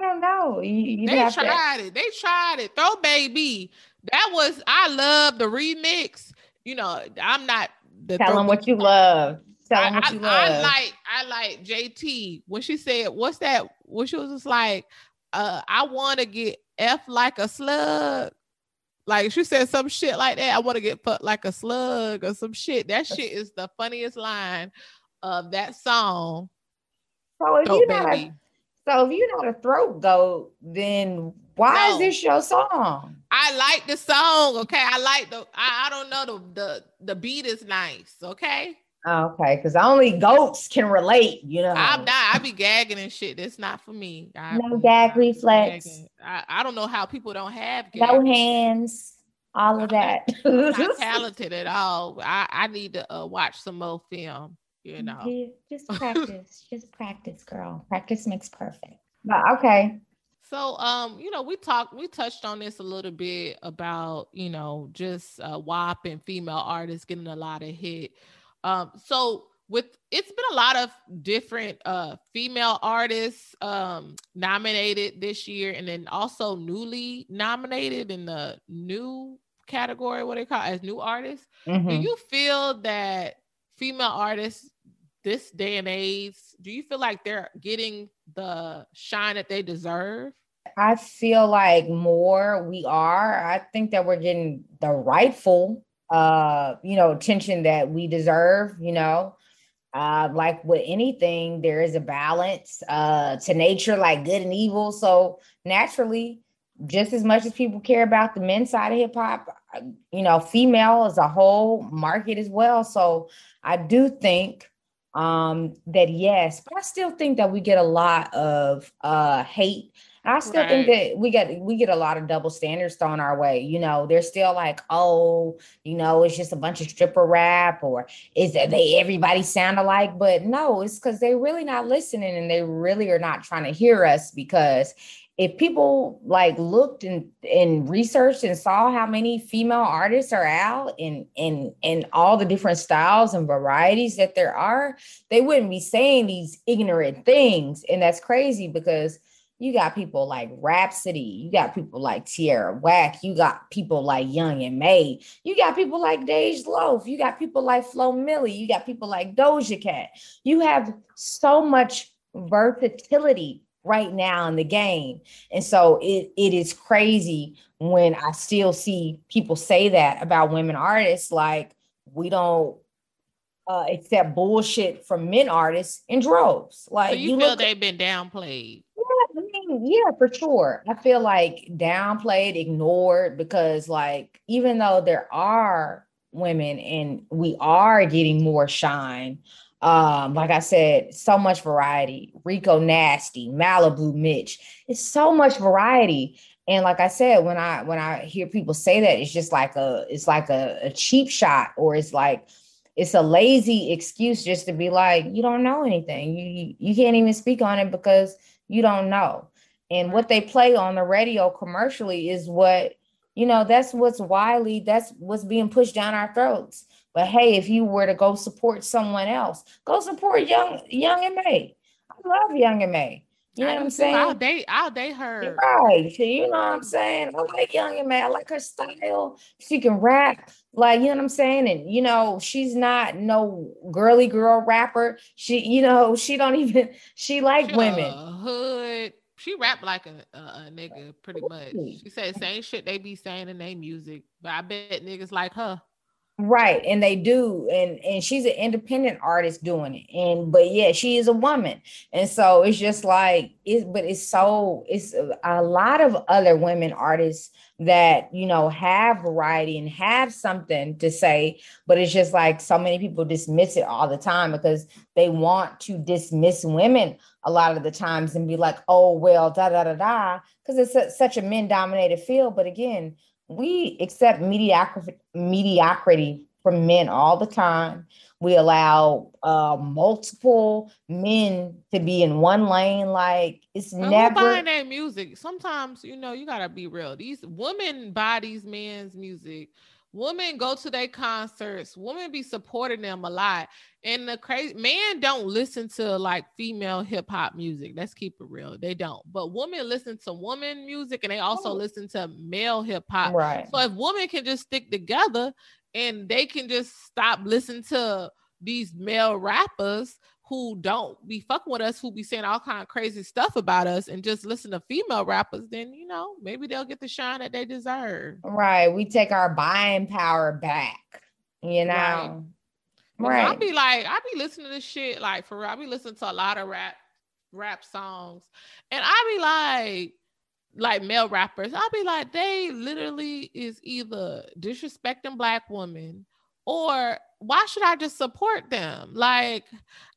don't know. They tried it. Throat Baby. I love the remix. I'm not the tell them what you love. I like JT when she said, what's that? When she was just like, I want to get F like a slug. Like she said some shit like that. I want to get fucked like a slug or some shit. That shit is the funniest line of that song. So if you're not a throat goat, then why is this your song? I like the song. Okay. I like I don't know, the beat is nice. Okay. Okay, because only goats can relate, I'm not. I be gagging and shit. That's not for me. Gag reflex. I don't know how people don't have gag. No hands. All of that. I'm not talented at all. I need to watch some more film. Yeah, just practice. Just practice, girl. Practice makes perfect. But okay. So, we touched on this a little bit about, just WAP and female artists getting a lot of hit. It's been a lot of different female artists nominated this year, and then also newly nominated in the new category, what they call as new artists. Mm-hmm. Do you feel that female artists this day and age, do you feel like they're getting the shine that they deserve? I feel like more we are. I think that we're getting the rightful attention that we deserve, like with anything, there is a balance, to nature, like good and evil. So naturally, just as much as people care about the men's side of hip hop, female is a whole market as well. So I do think, that yes, but I still think that we get a lot of, hate. I still think that we get a lot of double standards thrown our way. They're still like, oh, it's just a bunch of stripper rap, or is that everybody sound alike? But no, it's because they're really not listening and they really are not trying to hear us. Because if people like looked and researched and saw how many female artists are out and all the different styles and varieties that there are, they wouldn't be saying these ignorant things. And that's crazy because you got people like Rapsody. You got people like Tierra Whack. You got people like Young and May. You got people like Dej Loaf. You got people like Flo Milli. You got people like Doja Cat. You have so much versatility right now in the game. And so it is crazy when I still see people say that about women artists, like we don't accept bullshit from men artists in droves. Like, so you feel they've been downplayed. Yeah, I mean, yeah, for sure. I feel like downplayed, ignored, because like, even though there are women and we are getting more shine, like I said, so much variety. Rico Nasty, Malibu Mitch. It's so much variety. And like I said, when I hear people say that, it's just like a cheap shot, or it's like it's a lazy excuse just to be like, you don't know anything. You can't even speak on it because you don't know. And what they play on the radio commercially is what, you know, that's what's widely, that's what's being pushed down our throats. But hey, if you were to go support someone else, go support Young & May. I love Young & May. You know what I'm saying? All day her. Right. You know what I'm saying? I like Young & May. I like her style. She can rap. Like, you know what I'm saying? And, you know, she's not no girly girl rapper. She, you know, she don't even, she like women. Hood. She rapped like a nigga pretty much. She said same shit they be saying in their music. But I bet niggas like her. Right, and they do, and she's an independent artist doing it, but yeah, she is a woman, and so it's just like it's a lot of other women artists that, you know, have variety and have something to say, but it's just like so many people dismiss it all the time because they want to dismiss women a lot of the times and be like, oh well, da da da da, because it's such a men-dominated field, but again. We accept mediocrity from men all the time. We allow multiple men to be in one lane. Like it's never buying that music. Sometimes, you know, you gotta be real. These women buy these men's music. Women go to their concerts. Women be supporting them a lot. And the crazy men don't listen to like female hip hop music. Let's keep it real. They don't. But women listen to woman music and they also listen to male hip hop. Right. So if women can just stick together and they can just stop listening to these male rappers who don't be fucking with us, who be saying all kind of crazy stuff about us, and just listen to female rappers, then, you know, maybe they'll get the shine that they deserve. Right. We take our buying power back, you know? Right. I'll be like, I be listening to shit, like, for real, I be listening to a lot of rap songs, and I be like male rappers, I'll be like, they literally is either disrespecting Black women or why should I just support them? Like,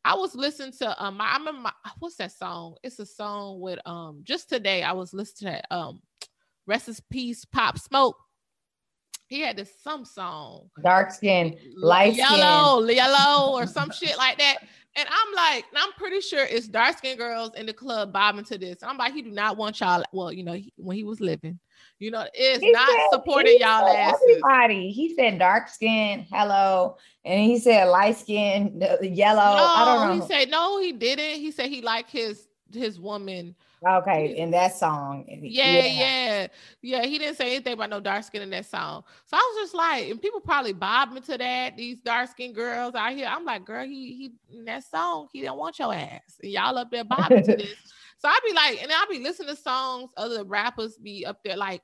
I was listening to I remember what's that song? It's a song with just today I was listening to Rest in Peace Pop Smoke. He had this some song, Dark Skin, Light yellow or some shit like that. And I'm like, I'm pretty sure it's dark skinned girls in the club bobbing to this. And I'm like, he do not want y'all. Well, you know, when he was living, you know, it's not supporting y'all asses. Everybody, he said dark skin, hello. And he said light skin, yellow. No, I don't know. He said, no, he didn't. He said he liked his woman. Okay, in that song. Yeah. He didn't say anything about no dark skin in that song. So I was just like, and people probably bobbing to that, these dark skinned girls out here. I'm like, girl, he in that song, he don't want your ass. And y'all up there bobbing to this. So I'd be like, and I'd be listening to songs, other rappers be up there like,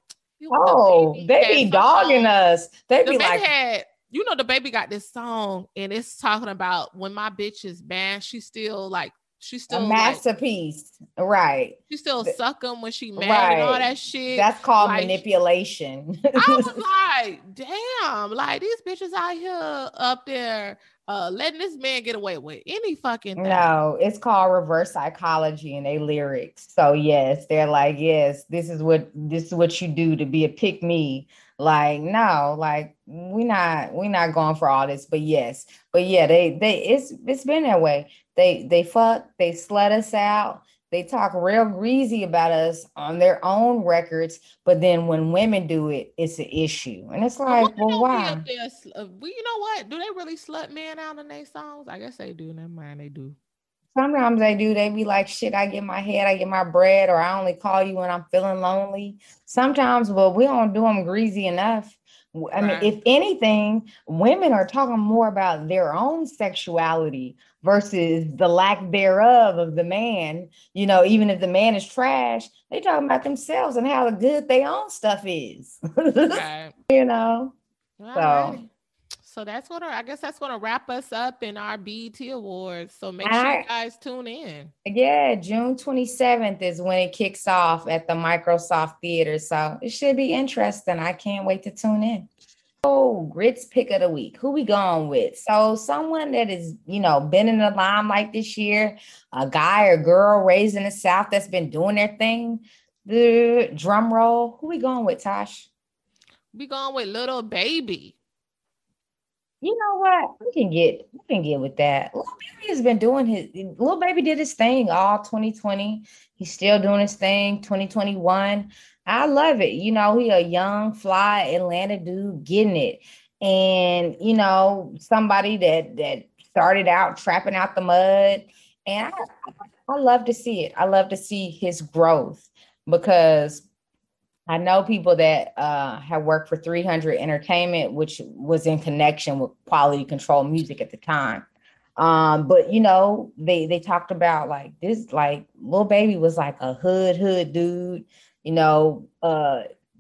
oh, they be dogging us. They be like, you know, the baby got this song and it's talking about when my bitch is bad, she's still a masterpiece, like, right? She still suck him when she mad, right, and all that shit. That's called like manipulation. I was like, damn, like these bitches out here up there letting this man get away with any fucking thing. No, it's called reverse psychology in their lyrics. So yes, they're like, yes, this is what you do to be a pick me. Like, no, like we're not going for all this, but yes, but yeah, it's been that way. They fuck, they slut us out. They talk real greasy about us on their own records, but then when women do it, it's an issue. And it's like, well, why? You know what? Do they really slut men out in their songs? I guess they do. Never mind, they do. Sometimes they do. They be like, shit, I get my head, I get my bread, or I only call you when I'm feeling lonely. Sometimes, but we don't do them greasy enough. I mean, if anything, women are talking more about their own sexuality versus the lack thereof of the man. You know, even if the man is trash, they talking about themselves and how good their own stuff is. Right. You know, all so. Right. So that's what I guess that's going to wrap us up in our BET Awards. So make sure you guys tune in. Yeah, June 27th is when it kicks off at the Microsoft Theater. So it should be interesting. I can't wait to tune in. Oh, Grit's pick of the week. Who we going with? So someone that is, you know, been in the limelight this year, a guy or girl raised in the South that's been doing their thing. The drum roll. Who we going with, Tosh? We going with Little Baby. You know what? We can get with that. Lil Baby has been doing his thing all 2020. He's still doing his thing 2021. I love it. You know, he a young, fly Atlanta dude getting it. And, you know, somebody that started out trapping out the mud. And I love to see it. I love to see his growth because I know people that have worked for 300 Entertainment, which was in connection with Quality Control Music at the time. But, you know, they talked about like this, like Lil Baby was like a hood dude, you know,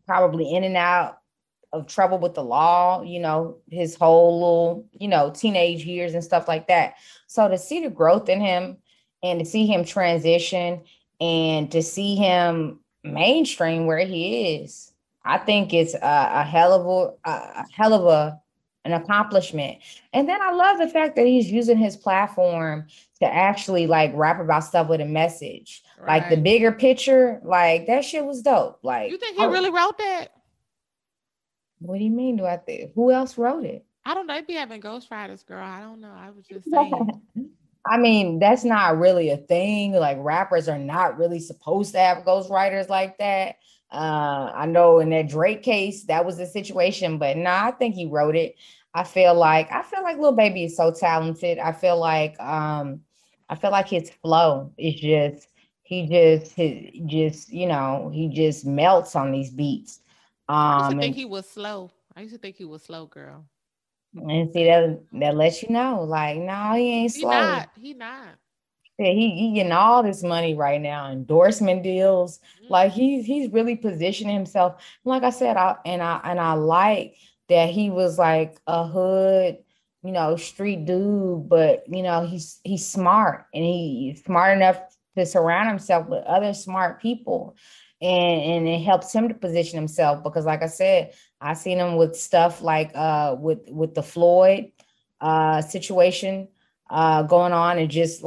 probably in and out of trouble with the law, you know, his whole little, you know, teenage years and stuff like that. So to see the growth in him and to see him transition and to see him mainstream where he is, I think it's a hell of an accomplishment. And then I love the fact that he's using his platform to actually like rap about stuff with a message, right. Like the bigger picture, like that shit was dope. Like, you think he really wrote that? What do you mean? Do I think who else wrote it? I don't know. They'd be having ghostwriters, girl. I don't know. I was just saying. I mean, that's not really a thing. Like rappers are not really supposed to have ghostwriters like that. I know in that Drake case, that was the situation, but nah, I think he wrote it. I feel like Lil Baby is so talented. I feel like his flow is just, he just melts on these beats. I used to think he was slow, girl. And see that lets you know, like, no, he ain't slow. He not. Yeah, he getting all this money right now, endorsement deals. Mm-hmm. Like he's really positioning himself. Like I said, I like that he was like a hood, you know, street dude, but you know, he's smart and he's smart enough to surround himself with other smart people. And it helps him to position himself because, like I said, I seen him with stuff like with the Floyd situation going on and just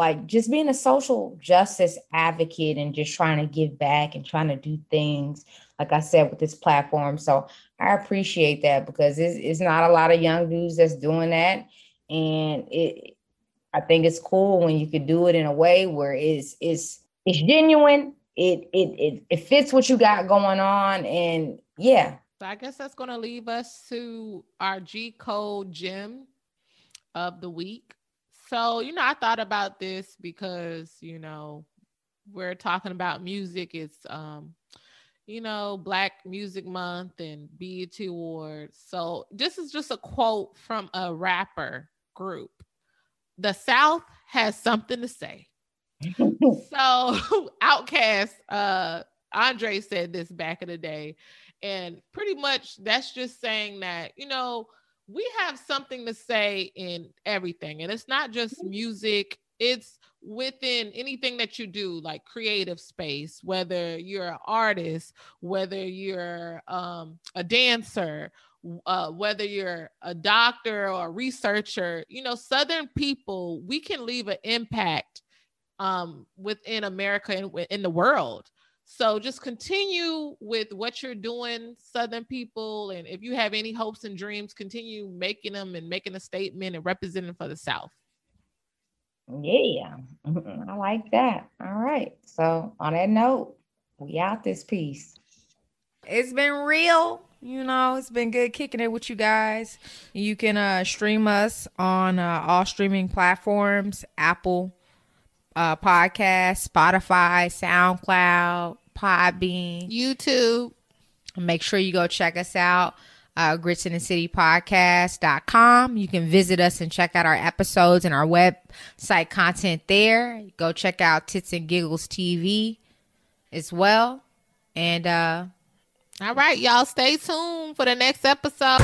being a social justice advocate and just trying to give back and trying to do things, like I said, with this platform. So I appreciate that because it's not a lot of young dudes that's doing that. And I think it's cool when you could do it in a way where it's genuine. It fits what you got going on, and yeah. So I guess that's going to leave us to our G Code gem of the week. So, you know, I thought about this because, you know, we're talking about music. It's, you know, Black Music Month and BET Awards. So this is just a quote from a rapper group. The South has something to say. So Outkast, Andre said this back in the day, and pretty much that's just saying that, you know, we have something to say in everything, and it's not just music, it's within anything that you do, like creative space, whether you're an artist, whether you're a dancer, whether you're a doctor or a researcher, you know, Southern people, we can leave an impact within America and in the world. So just continue with what you're doing, Southern people. And if you have any hopes and dreams, continue making them and making a statement and representing for the South. Yeah, I like that. All right. So on that note, we out this piece. It's been real. You know, it's been good kicking it with you guys. You can stream us on all streaming platforms, Apple podcast, Spotify, SoundCloud, Podbean, YouTube. Make sure you go check us out. gritsinthecitypodcast.com. You can visit us and check out our episodes and our website content there. Go check out Tits and Giggles TV as well. And all right, y'all, stay tuned for the next episode.